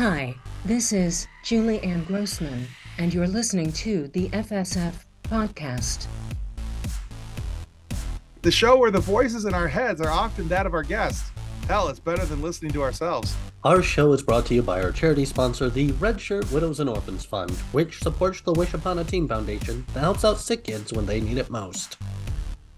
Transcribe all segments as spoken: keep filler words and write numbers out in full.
Hi, this is Julianne Grossman, and you're listening to the F S F Podcast. The show where the voices in our heads are often that of our guests. Hell, it's better than listening to ourselves. Our show is brought to you by our charity sponsor, the Red Shirt Widows and Orphans Fund, which supports the Wish Upon a Teen Foundation that helps out sick kids when they need it most.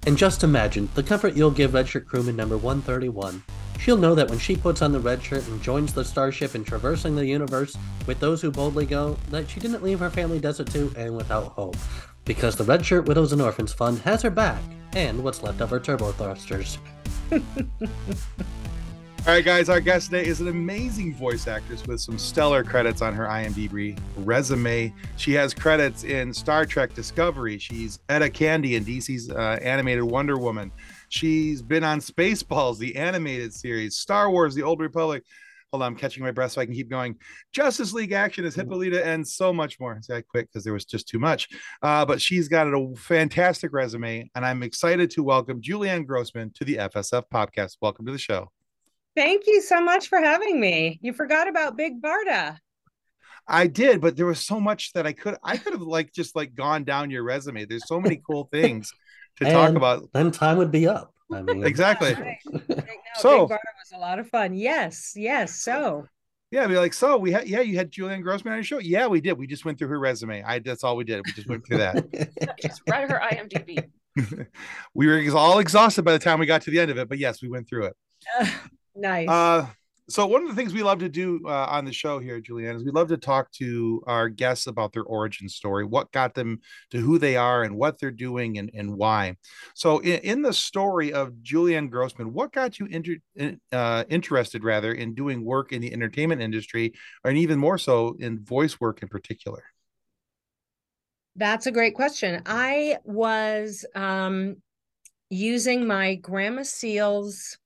And just imagine the comfort you'll give Red Shirt crewman number one thirty-one. She'll know that when she puts on the red shirt and joins the starship in traversing the universe with those who boldly go, that she didn't leave her family destitute and without hope, because the Red Shirt Widows and Orphans Fund has her back and what's left of her turbo thrusters. All right, guys, our guest today is an amazing voice actress with some stellar credits on her IMDb resume. She has credits in Star Trek Discovery. She's Etta Candy in D C's uh, animated Wonder Woman. She's been on Spaceballs, the animated series, Star Wars: The Old Republic. Hold on, I'm catching my breath so I can keep going. Justice League Action as Hippolyta and so much more. See, I quit because there was just too much. Uh, but she's got a fantastic resume, and I'm excited to welcome Julianne Grossman to the F S F Podcast. Welcome to the show. Thank you so much for having me. You forgot about Big Barda. I did, but there was so much that I could I could have like just like gone down your resume. There's so many cool things to and talk about. Then time would be up. I mean, exactly. Right. Right. No, so Big Barda was a lot of fun. Yes, yes. So yeah, I'd be like, so we had yeah, you had Julianne Grossman on your show. Yeah, we did. We just went through her resume. I that's all we did. We just went through that. Just read her IMDb. We were all exhausted by the time we got to the end of it, but yes, we went through it. Uh, Nice. Uh, so one of the things we love to do uh, on the show here, Julianne, is we love to talk to our guests about their origin story, what got them to who they are and what they're doing and, and why. So in, in the story of Julianne Grossman, what got you inter- uh, interested rather in doing work in the entertainment industry, and even more so in voice work in particular? That's a great question. I was um, using my Grandma Seal's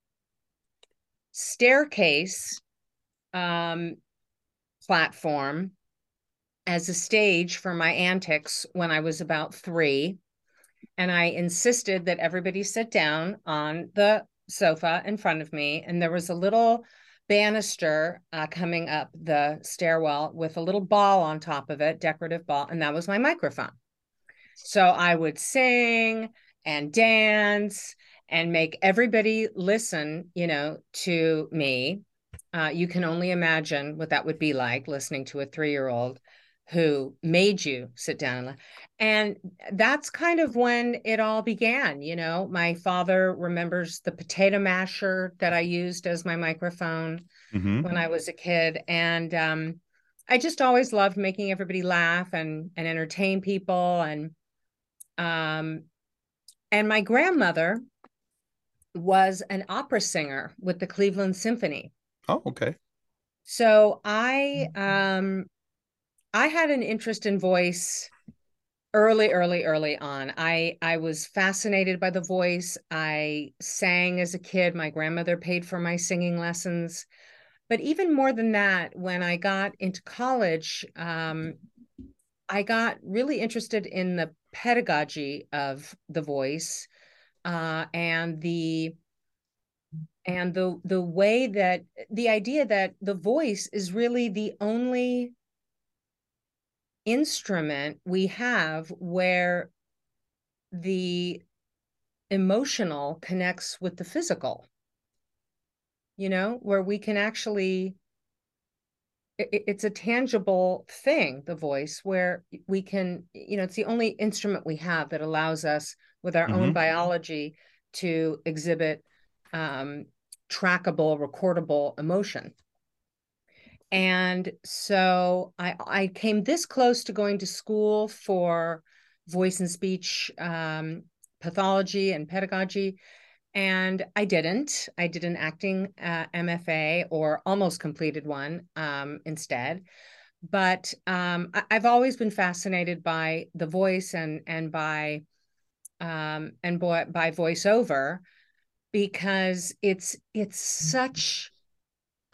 staircase um, platform as a stage for my antics when I was about three. And I insisted that everybody sit down on the sofa in front of me. And there was a little banister uh, coming up the stairwell with a little ball on top of it, decorative ball. And that was my microphone. So I would sing and dance and make everybody listen, you know, to me. Uh, you can only imagine what that would be like, listening to a three-year-old who made you sit down. And that's kind of when it all began, you know. My father remembers the potato masher that I used as my microphone mm-hmm. when I was a kid. And um, I just always loved making everybody laugh and, and entertain people. And, um, and my grandmother was an opera singer with the Cleveland Symphony. Oh, okay. So I um I had an interest in voice early, early, early on. I I was fascinated by the voice. I sang as a kid. My grandmother paid for my singing lessons. But even more than that, when I got into college, um, I got really interested in the pedagogy of the voice. Uh, and the and the the way that the idea that the voice is really the only instrument we have where the emotional connects with the physical, you know, where we can actually it, it's a tangible thing, the voice, where we can, you know, it's the only instrument we have that allows us with our mm-hmm. own biology to exhibit um, trackable, recordable emotion. And so I, I came this close to going to school for voice and speech um, pathology and pedagogy, and I didn't. I did an acting uh, M F A, or almost completed one um, instead. But um, I, I've always been fascinated by the voice and and by um and by, by voiceover, because it's it's such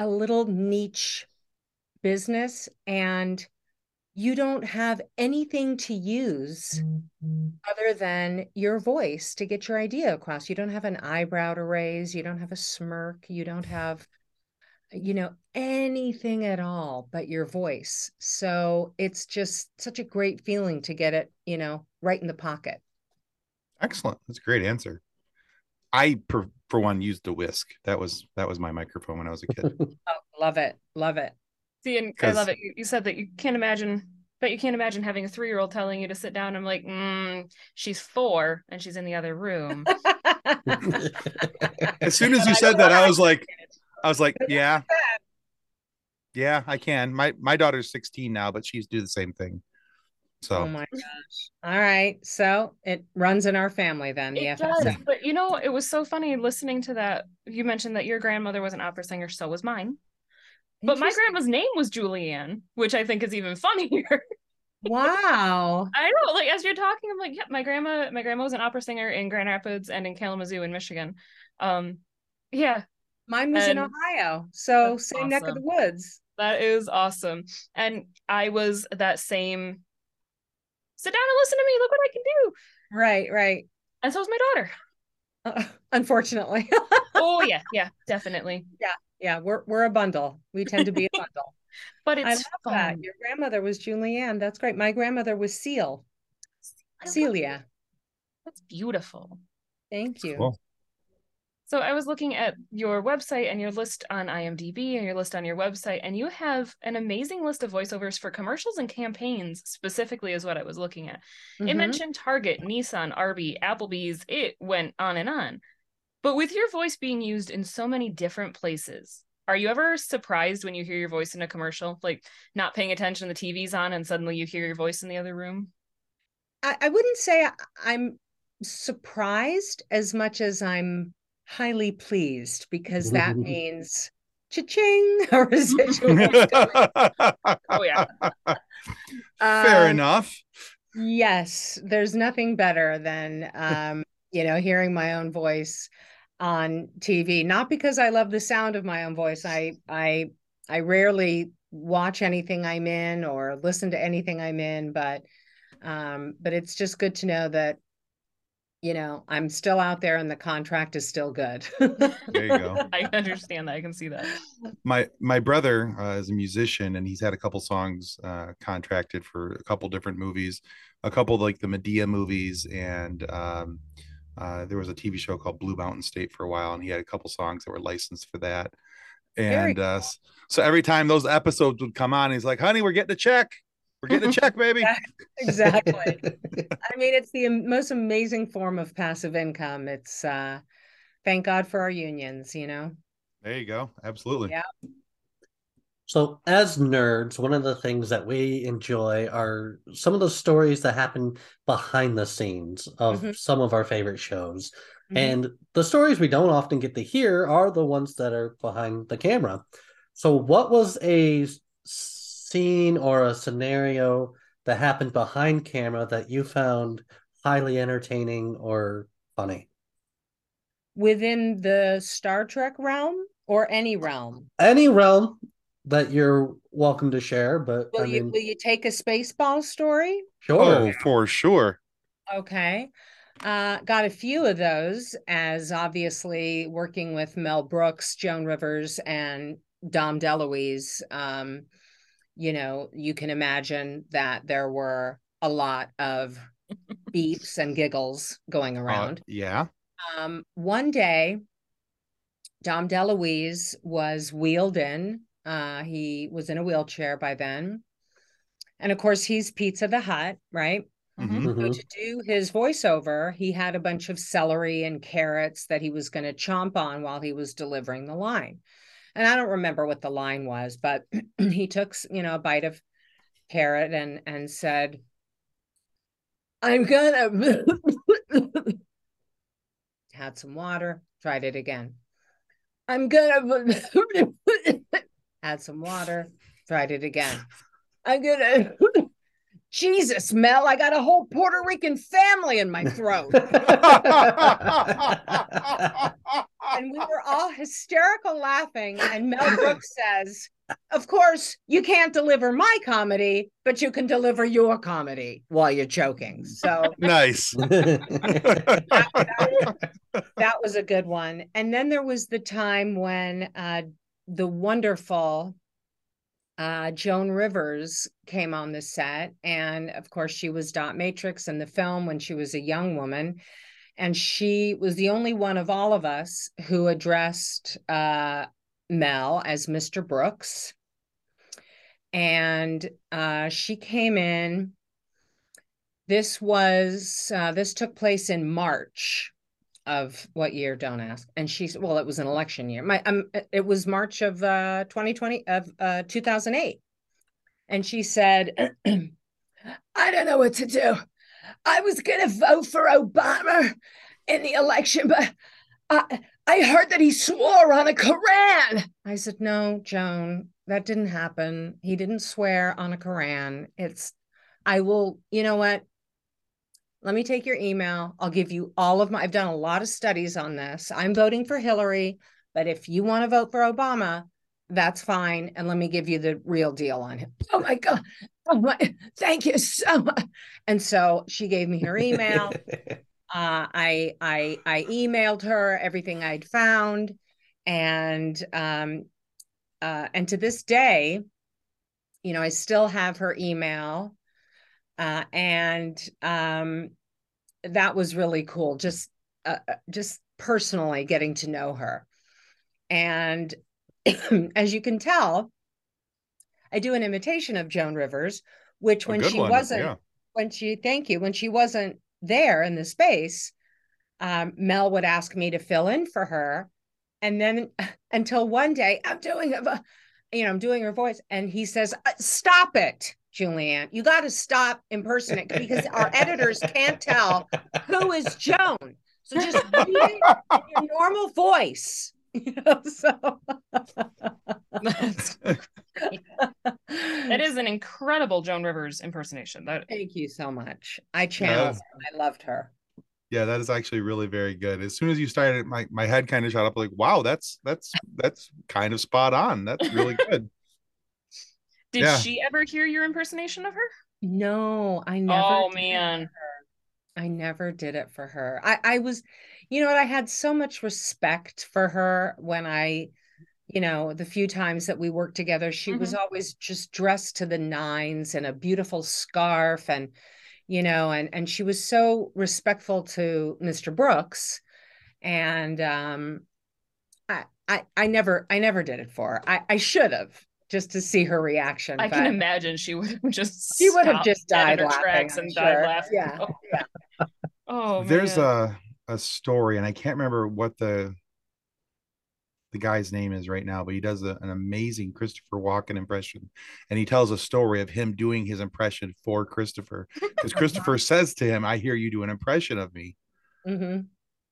a little niche business, and you don't have anything to use other than your voice to get your idea across. You don't have an eyebrow to raise, you don't have a smirk, you don't have you know, anything at all but your voice. So it's just such a great feeling to get it, you know, right in the pocket. Excellent. That's a great answer. I, for, for one, used the whisk. That was, that was my microphone when I was a kid. Oh, love it. Love it. See, and I love it. You said that you can't imagine, but you can't imagine having a three-year-old telling you to sit down. I'm like, mm, she's four and she's in the other room. As soon as you said that, I was like, I was like, yeah, yeah, I can. My my daughter's sixteen now, but she's do the same thing. So. Oh my gosh! All right, so it runs in our family then. It does, but you know, it was so funny listening to that. You mentioned that your grandmother was an opera singer, so was mine. But my grandma's name was Julianne, which I think is even funnier. Wow! I know. Like as you're talking, I'm like, yeah, my grandma. My grandma was an opera singer in Grand Rapids and in Kalamazoo in Michigan. Um, yeah. Mine was and in Ohio, so same awesome. Neck of the woods. That is awesome. And I was that same, sit down and listen to me, look what I can do. Right, right. And so is my daughter. Uh, unfortunately. Oh, yeah, yeah, definitely. Yeah, yeah, we're we're a bundle. We tend to be a bundle. But it's I love fun. That. Your grandmother was Julianne. That's great. My grandmother was Seal. Celia. That's beautiful. Thank you. Cool. So I was looking at your website and your list on I M D B and your list on your website, and you have an amazing list of voiceovers for commercials and campaigns specifically is what I was looking at. Mm-hmm. It mentioned Target, Nissan, Arby, Applebee's, it went on and on. But with your voice being used in so many different places, are you ever surprised when you hear your voice in a commercial, like not paying attention, the T V's on and suddenly you hear your voice in the other room? I, I wouldn't say I'm surprised as much as I'm highly pleased, because that means cha-ching, a residual story. Oh yeah, fair um, enough. Yes, there's nothing better than um you know, hearing my own voice on T V. Not because I love the sound of my own voice. I I I rarely watch anything I'm in or listen to anything I'm in, but um but it's just good to know that, you know, I'm still out there and the contract is still good. There you go. I understand that. I can see that. My my brother uh, is a musician, and he's had a couple songs uh, contracted for a couple different movies, a couple like the Medea movies. And um, uh, there was a T V show called Blue Mountain State for a while, and he had a couple songs that were licensed for that. And uh, cool. So every time those episodes would come on, he's like, honey, we're getting a check. We're getting a check, baby. Exactly. I mean, it's the most amazing form of passive income. It's uh, thank God for our unions, you know? There you go. Absolutely. Yeah. So as nerds, one of the things that we enjoy are some of the stories that happen behind the scenes of mm-hmm. some of our favorite shows. Mm-hmm. And the stories we don't often get to hear are the ones that are behind the camera. So what was a scene or a scenario that happened behind camera that you found highly entertaining or funny? Within the Star Trek realm or any realm? Any realm that you're welcome to share, but will, I mean... you, will you take a Spaceballs story? Sure. Oh, for sure. Okay. Uh, got a few of those, as obviously working with Mel Brooks, Joan Rivers, and Dom DeLuise. Um, you know, you can imagine that there were a lot of beeps and giggles going around. Uh, yeah. Um, one day, Dom DeLuise was wheeled in. Uh, he was in a wheelchair by then. And of course, he's Pizza the Hut, right? Mm-hmm. So to do his voiceover, he had a bunch of celery and carrots that he was going to chomp on while he was delivering the line. And I don't remember what the line was, but he took, you know, a bite of carrot and and said, I'm gonna had some water, tried it again. I'm gonna had some water, tried it again. I'm gonna Jesus, Mel, I got a whole Puerto Rican family in my throat. And we were all hysterical laughing. And Mel Brooks says, of course, you can't deliver my comedy, but you can deliver your comedy while you're choking. So nice. that, that, was, that was a good one. And then there was the time when uh, the wonderful uh, Joan Rivers came on the set. And of course, she was Dot Matrix in the film when she was a young woman. And she was the only one of all of us who addressed uh, Mel as Mister Brooks. And uh, she came in. This was, uh, this took place in March of what year? Don't ask. And she said, well, it was an election year. My, um, it was March of uh, twenty twenty, of uh, two thousand eight. And she said, I don't know what to do. I was going to vote for Obama in the election, but I, I heard that he swore on a Koran. I said, no, Joan, that didn't happen. He didn't swear on a Koran. It's, I will, you know what? Let me take your email. I'll give you all of my, I've done a lot of studies on this. I'm voting for Hillary, but if you want to vote for Obama, that's fine. And let me give you the real deal on him. Oh my God. Oh my, thank you so much. And so she gave me her email. uh, I, I, I emailed her everything I'd found. And, um, uh, and to this day, you know, I still have her email. Uh, and um, that was really cool, just uh, just personally getting to know her. And as you can tell, I do an imitation of Joan Rivers, which when she one. wasn't, yeah. when she, thank you, when she wasn't there in the space, um, Mel would ask me to fill in for her. And then until one day, I'm doing, a, you know, I'm doing her voice, and he says, stop it. Julianne, you got to stop impersonating because our editors can't tell who is Joan. So just read it in your normal voice. You know, so that is an incredible Joan Rivers impersonation. That... Thank you so much. I channeled. No. I loved her. Yeah, that is actually really very good. As soon as you started, my my head kind of shot up. Like, wow, that's that's that's kind of spot on. That's really good. Did yeah. she ever hear your impersonation of her? No, I never. Oh, did man. It for her. I never did it for her. I, I was, you know what? I had so much respect for her when I, you know, the few times that we worked together, she mm-hmm. was always just dressed to the nines in a beautiful scarf. And, you know, and, and she was so respectful to Mister Brooks. And um, I, I, I never, I never did it for her. I, I should have. Just to see her reaction. I but can imagine she would have just she would have just died laughing. Tracks and sure. died laughing. Yeah. Oh, yeah. oh man. There's a a story, and I can't remember what the the guy's name is right now, but he does a, an amazing Christopher Walken impression, and he tells a story of him doing his impression for Christopher, because Christopher says to him, "I hear you do an impression of me," mm-hmm.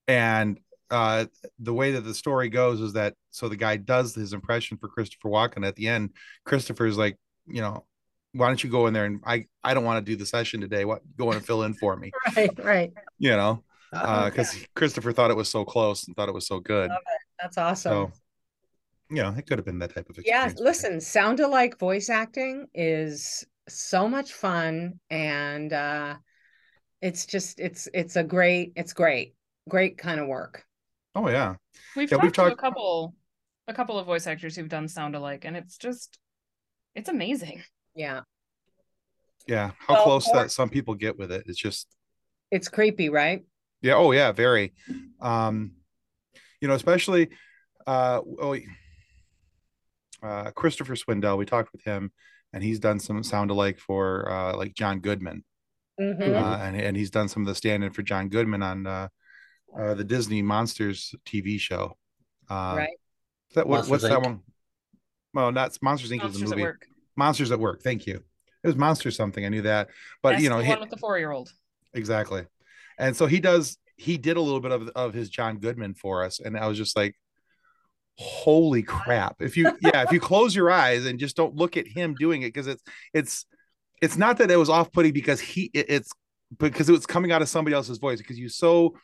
and. Uh, the way that the story goes is that so the guy does his impression for Christopher Walken at the end. Christopher's like, you know, why don't you go in there and I I don't want to do the session today. What go in and fill in for me? right, right. You know, because uh, yeah. Christopher thought it was so close and thought it was so good. That's awesome. So, you know, it could have been that type of experience. Yeah, listen, sound-alike voice acting is so much fun, and uh, it's just it's it's a great it's great great kind of work. Oh yeah, we've yeah, talked we've to talked... a couple, a couple of voice actors who've done sound alike, and it's just, it's amazing. Yeah, yeah. How well, close or... that some people get with it. It's just, it's creepy, right? Yeah. Oh yeah, very. Um, you know, especially, uh, oh, uh, Christopher Swindell. We talked with him, and he's done some sound alike for uh, like John Goodman, mm-hmm. uh, and and he's done some of the stand-in for John Goodman on. Uh, Uh, the Disney Monsters T V show. Uh, right. That, what, what's Incorporated that one? Well, not Monsters Incorporated Monsters is a movie. At Work. Monsters at Work. Thank you. It was Monsters something. I knew that, but that's you know, the one he, with the four-year-old. Exactly. And so he does. He did a little bit of of his John Goodman for us, and I was just like, "Holy crap!" If you yeah, if you close your eyes and just don't look at him doing it, because it's it's it's not that it was off-putting because he it, it's because it was coming out of somebody else's voice because you so.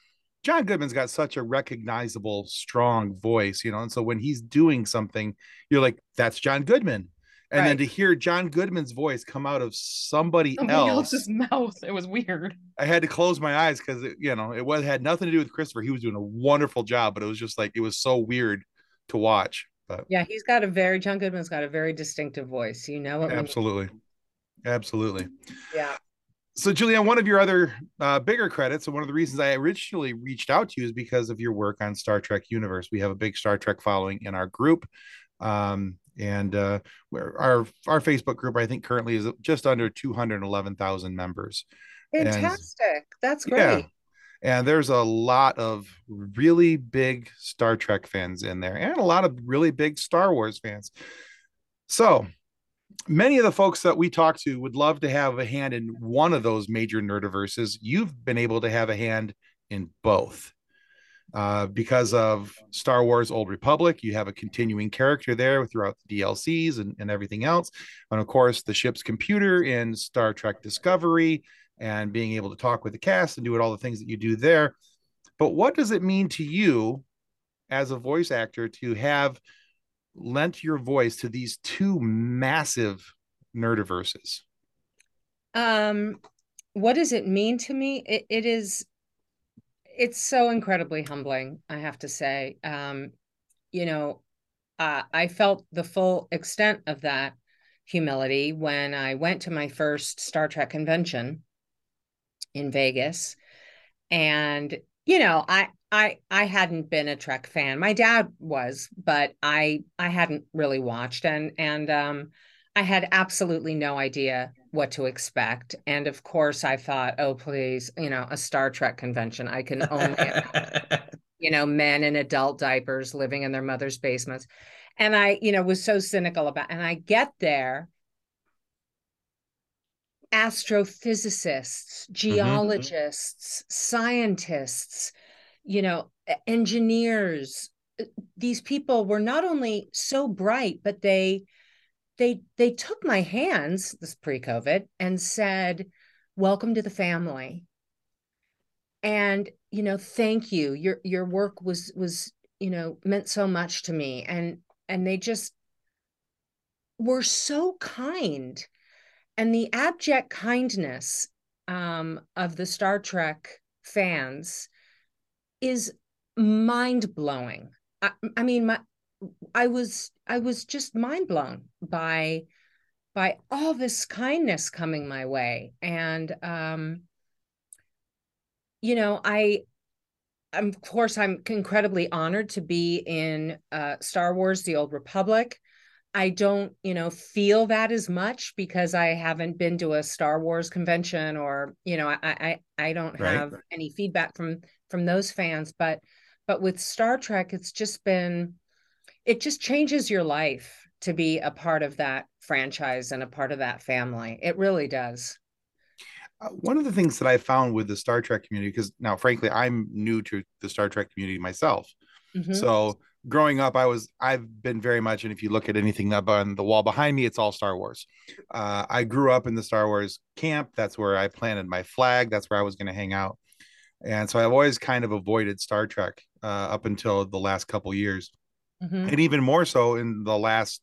John Goodman's got such a recognizable, strong voice, you know, and so when he's doing something, you're like, that's John Goodman. And right. then to hear John Goodman's voice come out of somebody, somebody else, else's mouth, it was weird. I had to close my eyes because, you know, it was had nothing to do with Christopher. He was doing a wonderful job, but it was just like, it was so weird to watch. But yeah, he's got a very, John Goodman's got a very distinctive voice. You know it. Absolutely. Absolutely. Yeah. So Julianne, one of your other uh, bigger credits, and one of the reasons I originally reached out to you is because of your work on Star Trek Universe. We have a big Star Trek following in our group. Um, and uh, our, our Facebook group, I think currently is just under two hundred eleven thousand members. Fantastic. And, That's great. Yeah. And there's a lot of really big Star Trek fans in there and a lot of really big Star Wars fans. So many of the folks that we talk to would love to have a hand in one of those major nerdiverses. You've been able to have a hand in both uh, because of Star Wars: Old Republic. You have a continuing character there throughout the D L Cs and, and everything else. And of course, the ship's computer in Star Trek Discovery, and being able to talk with the cast and do it, all the things that you do there. But what does it mean to you as a voice actor to have lent your voice to these two massive nerdiverses? Um, what does it mean to me? It, it is, it's so incredibly humbling, I have to say. Um, you know, uh, I felt the full extent of that humility when I went to my first Star Trek convention in Vegas. And, you know, I, I, I hadn't been a Trek fan. My dad was, but I, I hadn't really watched, and, and, um, I had absolutely no idea what to expect. And of course I thought, oh, please, you know, a Star Trek convention, I can only, you know, men in adult diapers living in their mother's basements. And I, you know, was so cynical about, and I get there, astrophysicists, geologists, mm-hmm. scientists, you know, engineers, these people were not only so bright, but they, they, they took my hands, this pre-COVID, and said, welcome to the family. And, you know, thank you. Your, your work was, was, you know, meant so much to me. And, and they just were so kind. And the abject kindness um, of the Star Trek fans is mind-blowing. I, I mean, my, I was I was just mind-blown by by all this kindness coming my way. And um, you know, I of course I'm incredibly honored to be in uh, Star Wars: The Old Republic. I don't, you know, feel that as much because I haven't been to a Star Wars convention, or, you know, I I, I don't right. have any feedback from from those fans. But but with Star Trek, it's just been, it just changes your life to be a part of that franchise and a part of that family. It really does. Uh, one of the things that I found with the Star Trek community, because now, frankly, I'm new to the Star Trek community myself. Mm-hmm. So growing up, I was, I've been very much, and if you look at anything up on the wall behind me, it's all Star Wars. Uh, I grew up in the Star Wars camp. That's where I planted my flag. That's where I was going to hang out. And so I've always kind of avoided Star Trek uh, up until the last couple years. Mm-hmm. And even more so in the last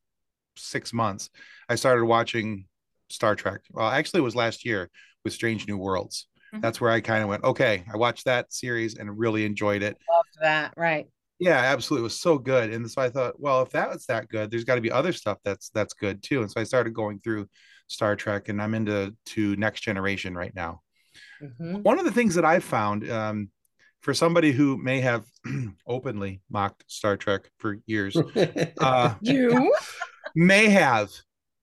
six months, I started watching Star Trek. Well, actually it was last year with Strange New Worlds. Mm-hmm. That's where I kind of went, okay, I watched that series and really enjoyed it. Loved that, right. Yeah, absolutely. It was so good. And so I thought, well, if that was that good, there's got to be other stuff that's that's good too. And so I started going through Star Trek, and I'm into to Next Generation right now. Mm-hmm. One of the things that I found um, for somebody who may have openly mocked Star Trek for years, uh, you may have,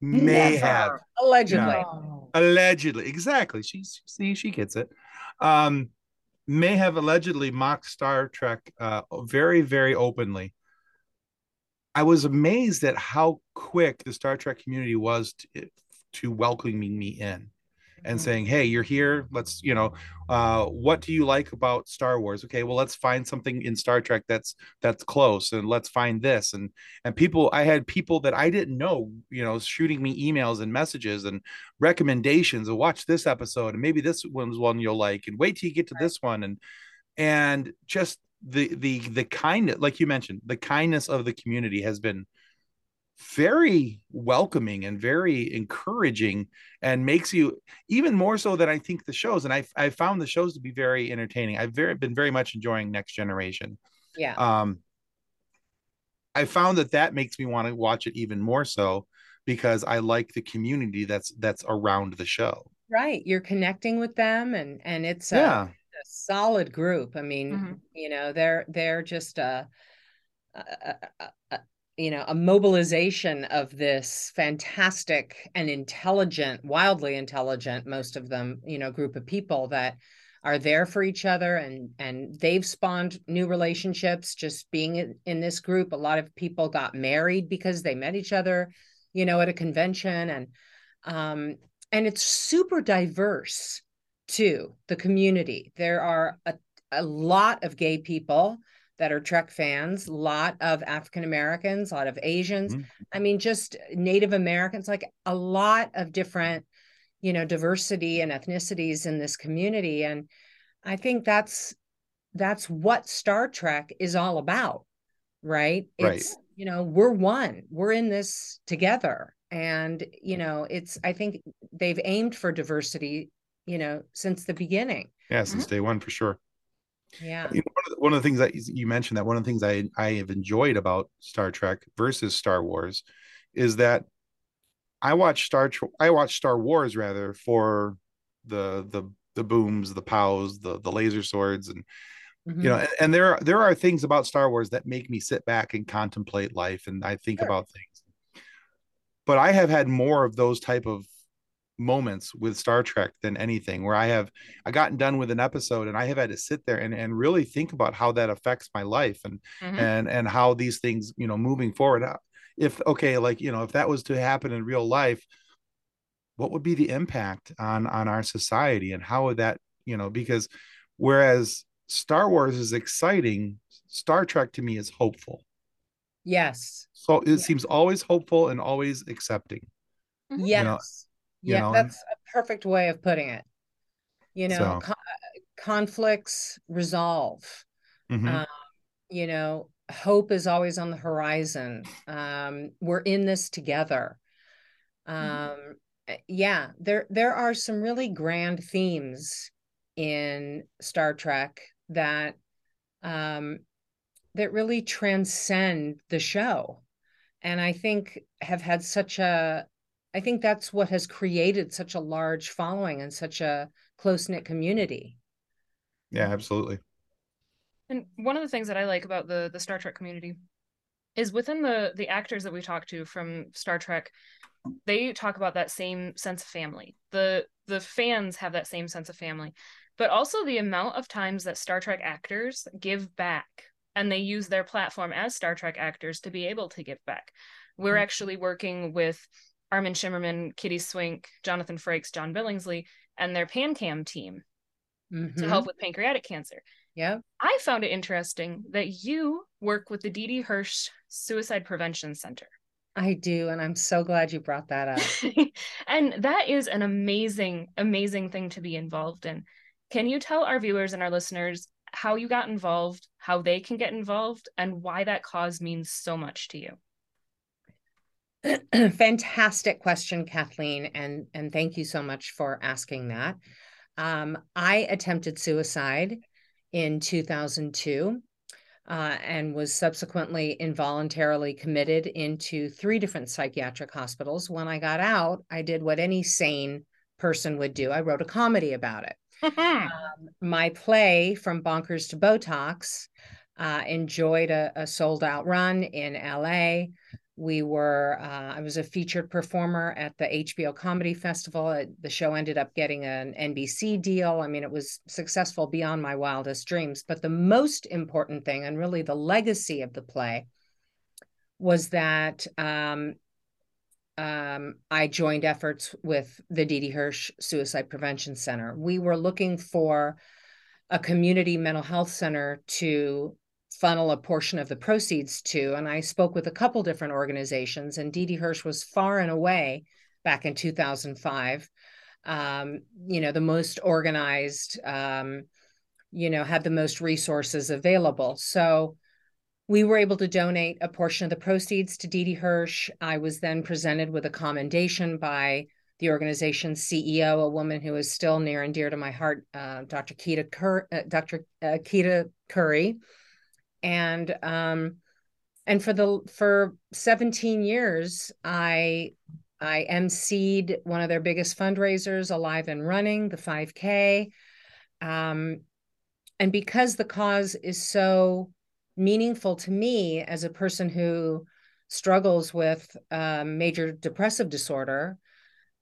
may Never. have allegedly, no. allegedly, exactly. She see she gets it. Um, may have allegedly mocked Star Trek uh, very, very openly. I was amazed at how quick the Star Trek community was to, to welcoming me in and mm-hmm. saying, hey, you're here. Let's, you know, uh, what do you like about Star Wars? Okay, well, let's find something in Star Trek that's that's close, and let's find this. And and people, I had people that I didn't know, you know, shooting me emails and messages and recommendations, and watch this episode, and maybe this one's one you'll like, and wait till you get to this one. And and just the the the kindness, like you mentioned, the kindness of the community has been very welcoming and very encouraging, and makes you even more so than I think the shows. And I I found the shows to be very entertaining. I've very been very much enjoying Next Generation. Yeah. Um, I found that that makes me want to watch it even more so, because I like the community that's that's around the show. Right. You're connecting with them, and and it's a, yeah. a solid group. I mean, mm-hmm. you know, they're they're just a, a, a, a you know, a mobilization of this fantastic and intelligent, wildly intelligent, most of them, you know, group of people that are there for each other, and and they've spawned new relationships just being in, in this group. A lot of people got married because they met each other, you know, at a convention, and um and it's super diverse too, the community. There are a, a lot of gay people that are Trek fans, a lot of African Americans, a lot of Asians, mm-hmm. I mean, just Native Americans, like a lot of different, you know, diversity and ethnicities in this community. And I think that's, that's what Star Trek is all about, right? Right. It's, you know, we're one, we're in this together. And, you know, it's, I think they've aimed for diversity, you know, since the beginning. Yeah. Since day one, for sure. Yeah. You know, one, of the, one of the things that you mentioned, that one of the things I, I have enjoyed about Star Trek versus Star Wars is that I watched Star I watched Star Wars rather for the the the booms, the pows, the the laser swords, and mm-hmm. you know, and, and there are, there are things about Star Wars that make me sit back and contemplate life, and I think sure. about things. But I have had more of those type of moments with Star Trek than anything, where I have I gotten done with an episode and I have had to sit there and and really think about how that affects my life, and mm-hmm. and and how these things, you know, moving forward. If, okay, like, you know, if that was to happen in real life, what would be the impact on, on our society, and how would that, you know, because whereas Star Wars is exciting, Star Trek to me is hopeful. Yes. So it yes. seems always hopeful and always accepting. Mm-hmm. Yes. You know, yeah. You know, that's a perfect way of putting it. You know, so. con- conflicts resolve, mm-hmm. um, you know, hope is always on the horizon. Um, we're in this together. Um, yeah, there there are some really grand themes in Star Trek that um, that really transcend the show, and I think have had such a. I think that's what has created such a large following and such a close-knit community. Yeah, absolutely. And one of the things that I like about the, the Star Trek community is within the, the actors that we talk to from Star Trek, they talk about that same sense of family. The the fans have that same sense of family, but also the amount of times that Star Trek actors give back, and they use their platform as Star Trek actors to be able to give back. We're mm-hmm. actually working with Armin Shimmerman, Kitty Swink, Jonathan Frakes, John Billingsley, and their PanCam team mm-hmm. to help with pancreatic cancer. Yeah, I found it interesting that you work with the Didi Hirsch Suicide Prevention Center. I do, and I'm so glad you brought that up. And that is an amazing, amazing thing to be involved in. Can you tell our viewers and our listeners how you got involved, how they can get involved, and why that cause means so much to you? Fantastic question, Kathleen, and, and thank you so much for asking that. Um, I attempted suicide in two thousand two, uh, and was subsequently involuntarily committed into three different psychiatric hospitals. When I got out, I did what any sane person would do. I wrote a comedy about it. um, my play, From Bonkers to Botox, uh, enjoyed a, a sold-out run in L A. We were, uh, I was a featured performer at the H B O Comedy Festival. The show ended up getting an N B C deal. I mean, it was successful beyond my wildest dreams. But the most important thing, and really the legacy of the play, was that um, um, I joined efforts with the Didi Hirsch Suicide Prevention Center. We were looking for a community mental health center to funnel a portion of the proceeds to. And I spoke with a couple different organizations, and Didi Hirsch was far and away, back in two thousand five, um, you know, the most organized, um, you know, had the most resources available. So we were able to donate a portion of the proceeds to Didi Hirsch. I was then presented with a commendation by the organization's C E O, a woman who is still near and dear to my heart, uh, Doctor Kita Cur- uh, Doctor Uh, Kita Curry. And um, And for the for seventeen years, I I emceed one of their biggest fundraisers, Alive and Running, the five K. Um, and because the cause is so meaningful to me as a person who struggles with uh, major depressive disorder,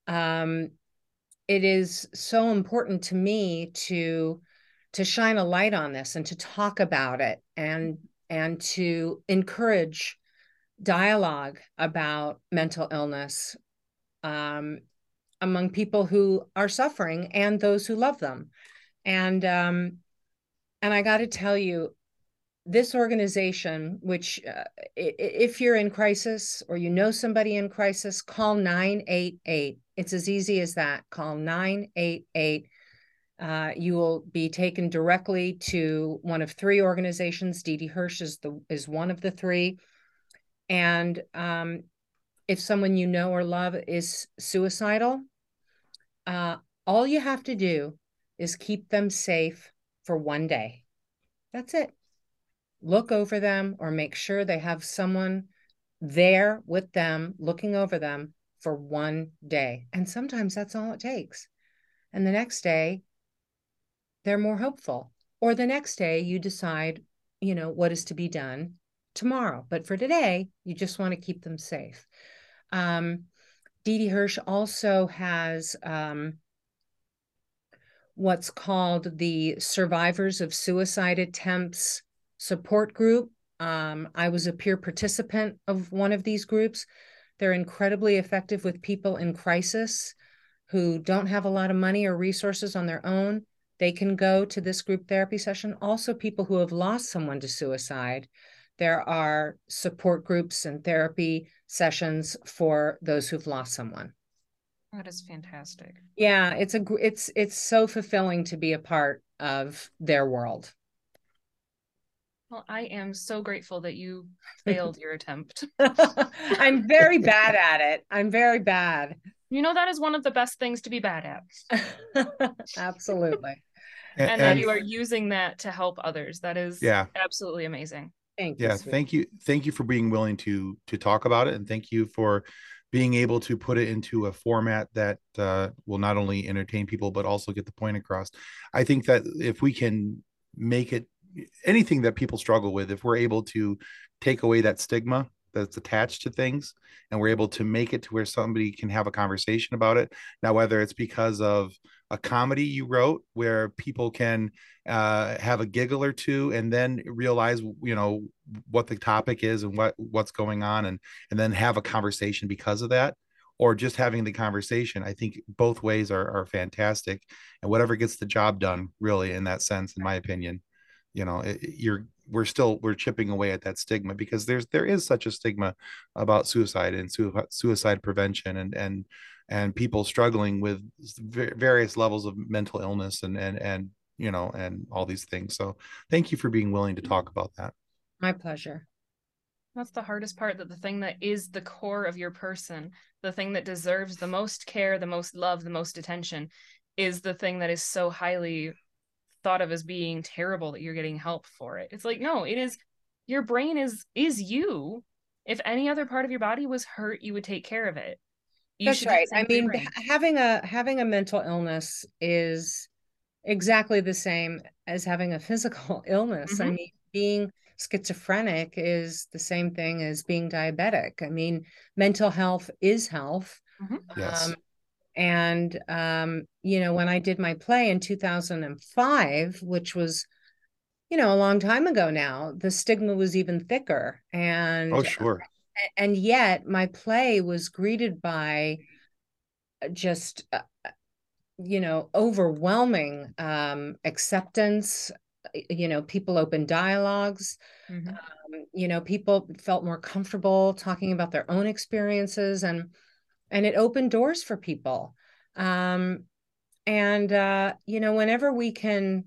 um, it is so important to me to to shine a light on this and to talk about it and and to encourage dialogue about mental illness um, among people who are suffering and those who love them. And um, and I got to tell you, this organization, which uh, if you're in crisis or you know somebody in crisis, call nine eight eight. It's as easy as that. Call nine eight eight. Uh, you will be taken directly to one of three organizations. Didi Hirsch is the is one of the three. And um, if someone you know or love is suicidal, uh, all you have to do is keep them safe for one day. That's it. Look over them or make sure they have someone there with them, looking over them for one day. And sometimes that's all it takes. And the next day, they're more hopeful. Or the next day, you decide, you know, what is to be done tomorrow. But for today, you just want to keep them safe. Um, Didi Hirsch also has um, what's called the Survivors of Suicide Attempts support group. Um, I was a peer participant of one of these groups. They're incredibly effective with people in crisis who don't have a lot of money or resources on their own. They can go to this group therapy session. Also, people who have lost someone to suicide. There are support groups and therapy sessions for those who've lost someone. That is fantastic. Yeah, it's a it's it's so fulfilling to be a part of their world. Well, I am so grateful that you failed your attempt. I'm very bad at it. I'm very bad. You know, that is one of the best things to be bad at. Absolutely. And, and that you are using that to help others. That is yeah. absolutely amazing. Thank you. Yeah, sweetie. Thank you. Thank you for being willing to to talk about it. And thank you for being able to put it into a format that uh, will not only entertain people, but also get the point across. I think that if we can make it anything that people struggle with, if we're able to take away that stigma that's attached to things and we're able to make it to where somebody can have a conversation about it. Now, whether it's because of a comedy you wrote where people can uh, have a giggle or two and then realize, you know, what the topic is and what what's going on and, and then have a conversation because of that, or just having the conversation, I think both ways are, are fantastic, and whatever gets the job done, really, in that sense, in my opinion. You know, it, you're we're still we're chipping away at that stigma, because there's there is such a stigma about suicide and su suicide prevention and and and people struggling with various levels of mental illness and and and you know and all these things. So thank you for being willing to talk about that. My pleasure. That's the hardest part, that the thing that is the core of your person, the thing that deserves the most care, the most love, the most attention, is the thing that is so highly thought of as being terrible that you're getting help for it. It's like, no, it is your brain is is you. If any other part of your body was hurt, you would take care of it. You That's right. I mean, brain. having a having a mental illness is exactly the same as having a physical illness. Mm-hmm. I mean, being schizophrenic is the same thing as being diabetic. I mean, mental health is health. Mm-hmm. Yes. Um, And, um, you know, when I did my play in two thousand five, which was, you know, a long time ago now, the stigma was even thicker. And, oh, sure. And yet my play was greeted by just, uh, you know, overwhelming um, acceptance. You know, people opened dialogues. Mm-hmm. um, you know, people felt more comfortable talking about their own experiences, and And it opened doors for people. Um, and, uh, you know, whenever we can,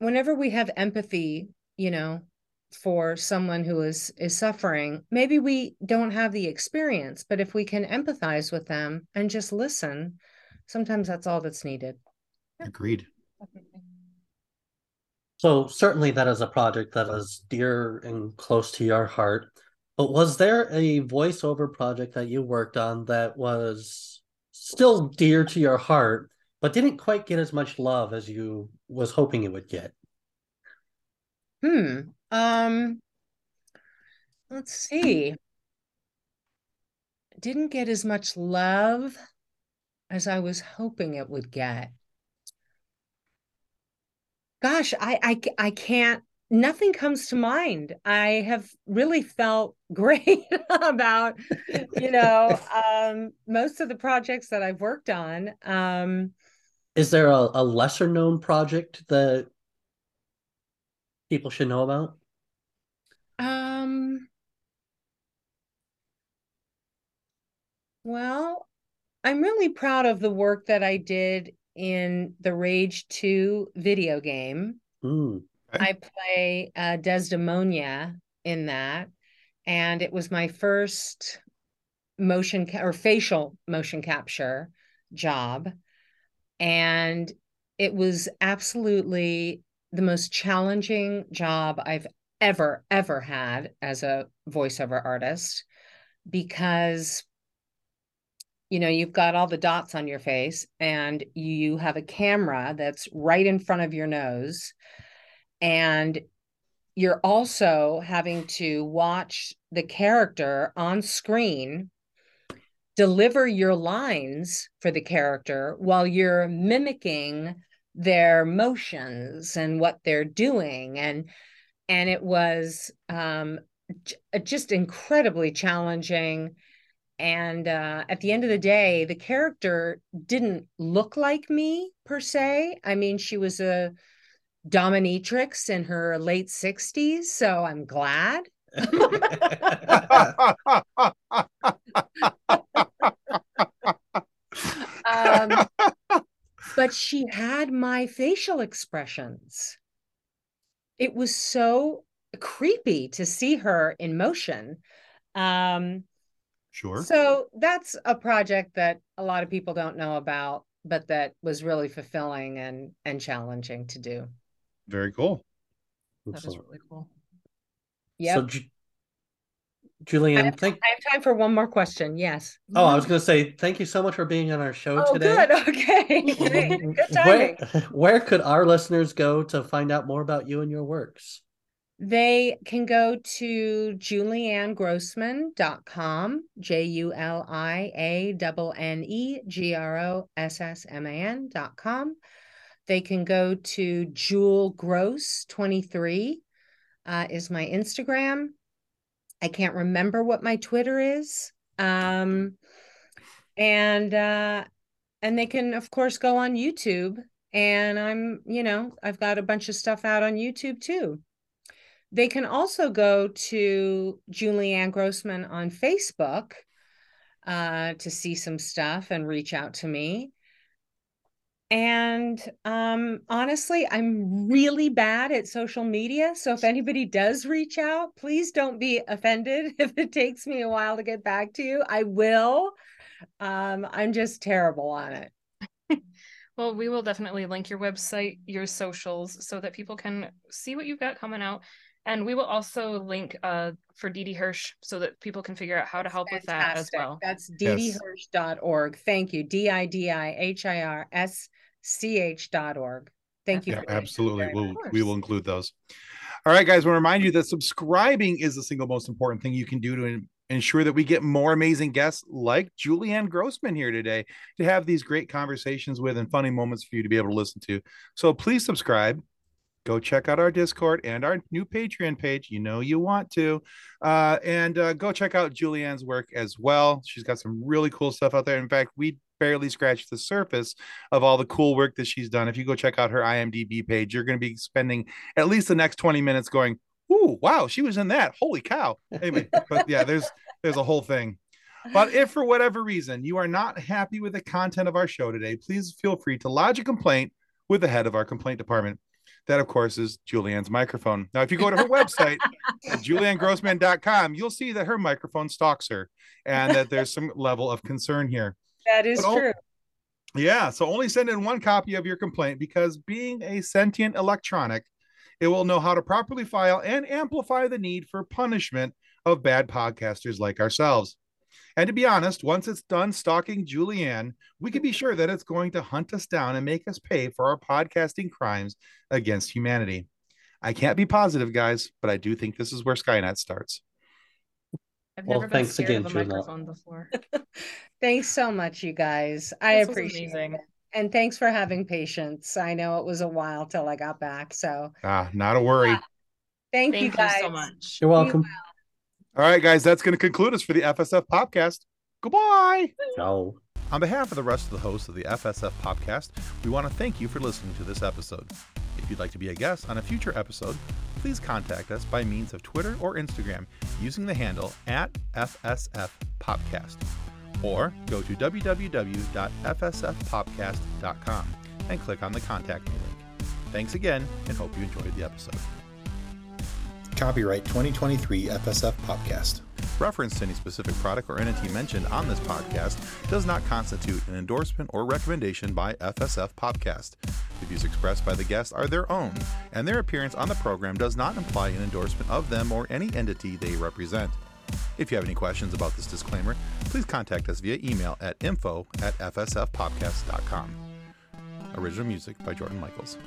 whenever we have empathy, you know, for someone who is, is suffering, maybe we don't have the experience, but if we can empathize with them and just listen, sometimes that's all that's needed. Agreed. So certainly that is a project that is dear and close to your heart. But was there a voiceover project that you worked on that was still dear to your heart, but didn't quite get as much love as you was hoping it would get? Hmm. Um, let's see. Didn't get as much love as I was hoping it would get. Gosh, I, I, I can't, nothing comes to mind. I have really felt great about, you know, um, most of the projects that I've worked on. Um, Is there a, a lesser known project that people should know about? Um, well, I'm really proud of the work that I did in the Rage two video game. Ooh, okay. I play uh, Desdemonia in that, and it was my first motion ca- or facial motion capture job, and it was absolutely the most challenging job I've ever ever had as a voiceover artist, because you know, you've got all the dots on your face and you have a camera that's right in front of your nose. And you're also having to watch the character on screen deliver your lines for the character while you're mimicking their motions and what they're doing. And, and it was um, just incredibly challenging. And uh, at the end of the day, the character didn't look like me, per se. I mean, she was a dominatrix in her late sixties, so I'm glad. um, but she had my facial expressions. It was so creepy to see her in motion. Um Sure. So that's a project that a lot of people don't know about, but that was really fulfilling and and challenging to do. Very cool. That Excellent. was really cool. Yeah. So, Ju- Julianne, I have, thank- I have time for one more question. Yes. Oh, I was going to say thank you so much for being on our show oh, today. Oh, good. Okay. Good timing. Where, where could our listeners go to find out more about you and your works? They can go to julianne grossman dot com, J U L I A N N E G R O S S M A N dot com. They can go to Jule Gross twenty-three uh, is my Instagram. I can't remember what my Twitter is. Um, and uh, and they can, of course, go on YouTube. And I'm, you know, I've got a bunch of stuff out on YouTube, too. They can also go to Julianne Grossman on Facebook uh, to see some stuff and reach out to me. And um, honestly, I'm really bad at social media. So if anybody does reach out, please don't be offended if it takes me a while to get back to you. I will. Um, I'm just terrible on it. Well, we will definitely link your website, your socials, so that people can see what you've got coming out. And we will also link uh, for Didi Hirsch so that people can figure out how to help Fantastic. with that as well. That's didi hirsch dot org. Thank you. D I D I H I R S C H dot org. Thank you. Yeah, absolutely. We'll, we will include those. All right, guys. I want to remind you that subscribing is the single most important thing you can do to ensure that we get more amazing guests like Julianne Grossman here today to have these great conversations with and funny moments for you to be able to listen to. So please subscribe. Go check out our Discord and our new Patreon page. You know you want to. Uh, and uh, go check out Julianne's work as well. She's got some really cool stuff out there. In fact, we barely scratched the surface of all the cool work that she's done. If you go check out her I M D B page, you're going to be spending at least the next twenty minutes going, ooh, wow, she was in that. Holy cow. Anyway, but yeah, there's there's a whole thing. But if for whatever reason you are not happy with the content of our show today, please feel free to lodge a complaint with the head of our complaint department. That, of course, is Julianne's microphone. Now, if you go to her website, julianne grossman dot com, you'll see that her microphone stalks her and that there's some level of concern here. That is but true. Only, yeah. So only send in one copy of your complaint, because being a sentient electronic It will know how to properly file and amplify the need for punishment of bad podcasters like ourselves. And to be honest, once it's done stalking Julianne, we can be sure that it's going to hunt us down and make us pay for our podcasting crimes against humanity. I can't be positive, guys, but I do think this is where Skynet starts. I've well, never been thanks scared again, of a microphone before. Thanks so much, you guys. I this appreciate it. And thanks for having patience. I know it was a while till I got back, so. Ah, not a worry. Yeah. Thank, Thank you guys you so much. You're welcome. All right, guys, that's going to conclude us for the F S F Podcast. Goodbye. Ciao. On behalf of the rest of the hosts of the F S F Podcast, we want to thank you for listening to this episode. If you'd like to be a guest on a future episode, please contact us by means of Twitter or Instagram using the handle at F S F Podcast, or go to w w w dot f s f podcast dot com and click on the Contact Me link. Thanks again, and hope you enjoyed the episode. Copyright twenty twenty-three F S F Podcast. Reference to any specific product or entity mentioned on this podcast does not constitute an endorsement or recommendation by F S F Podcast. The views expressed by the guests are their own, and their appearance on the program does not imply an endorsement of them or any entity they represent. If you have any questions about this disclaimer, please contact us via email at info at f s f podcast dot com. Original music by Jordan Michaels.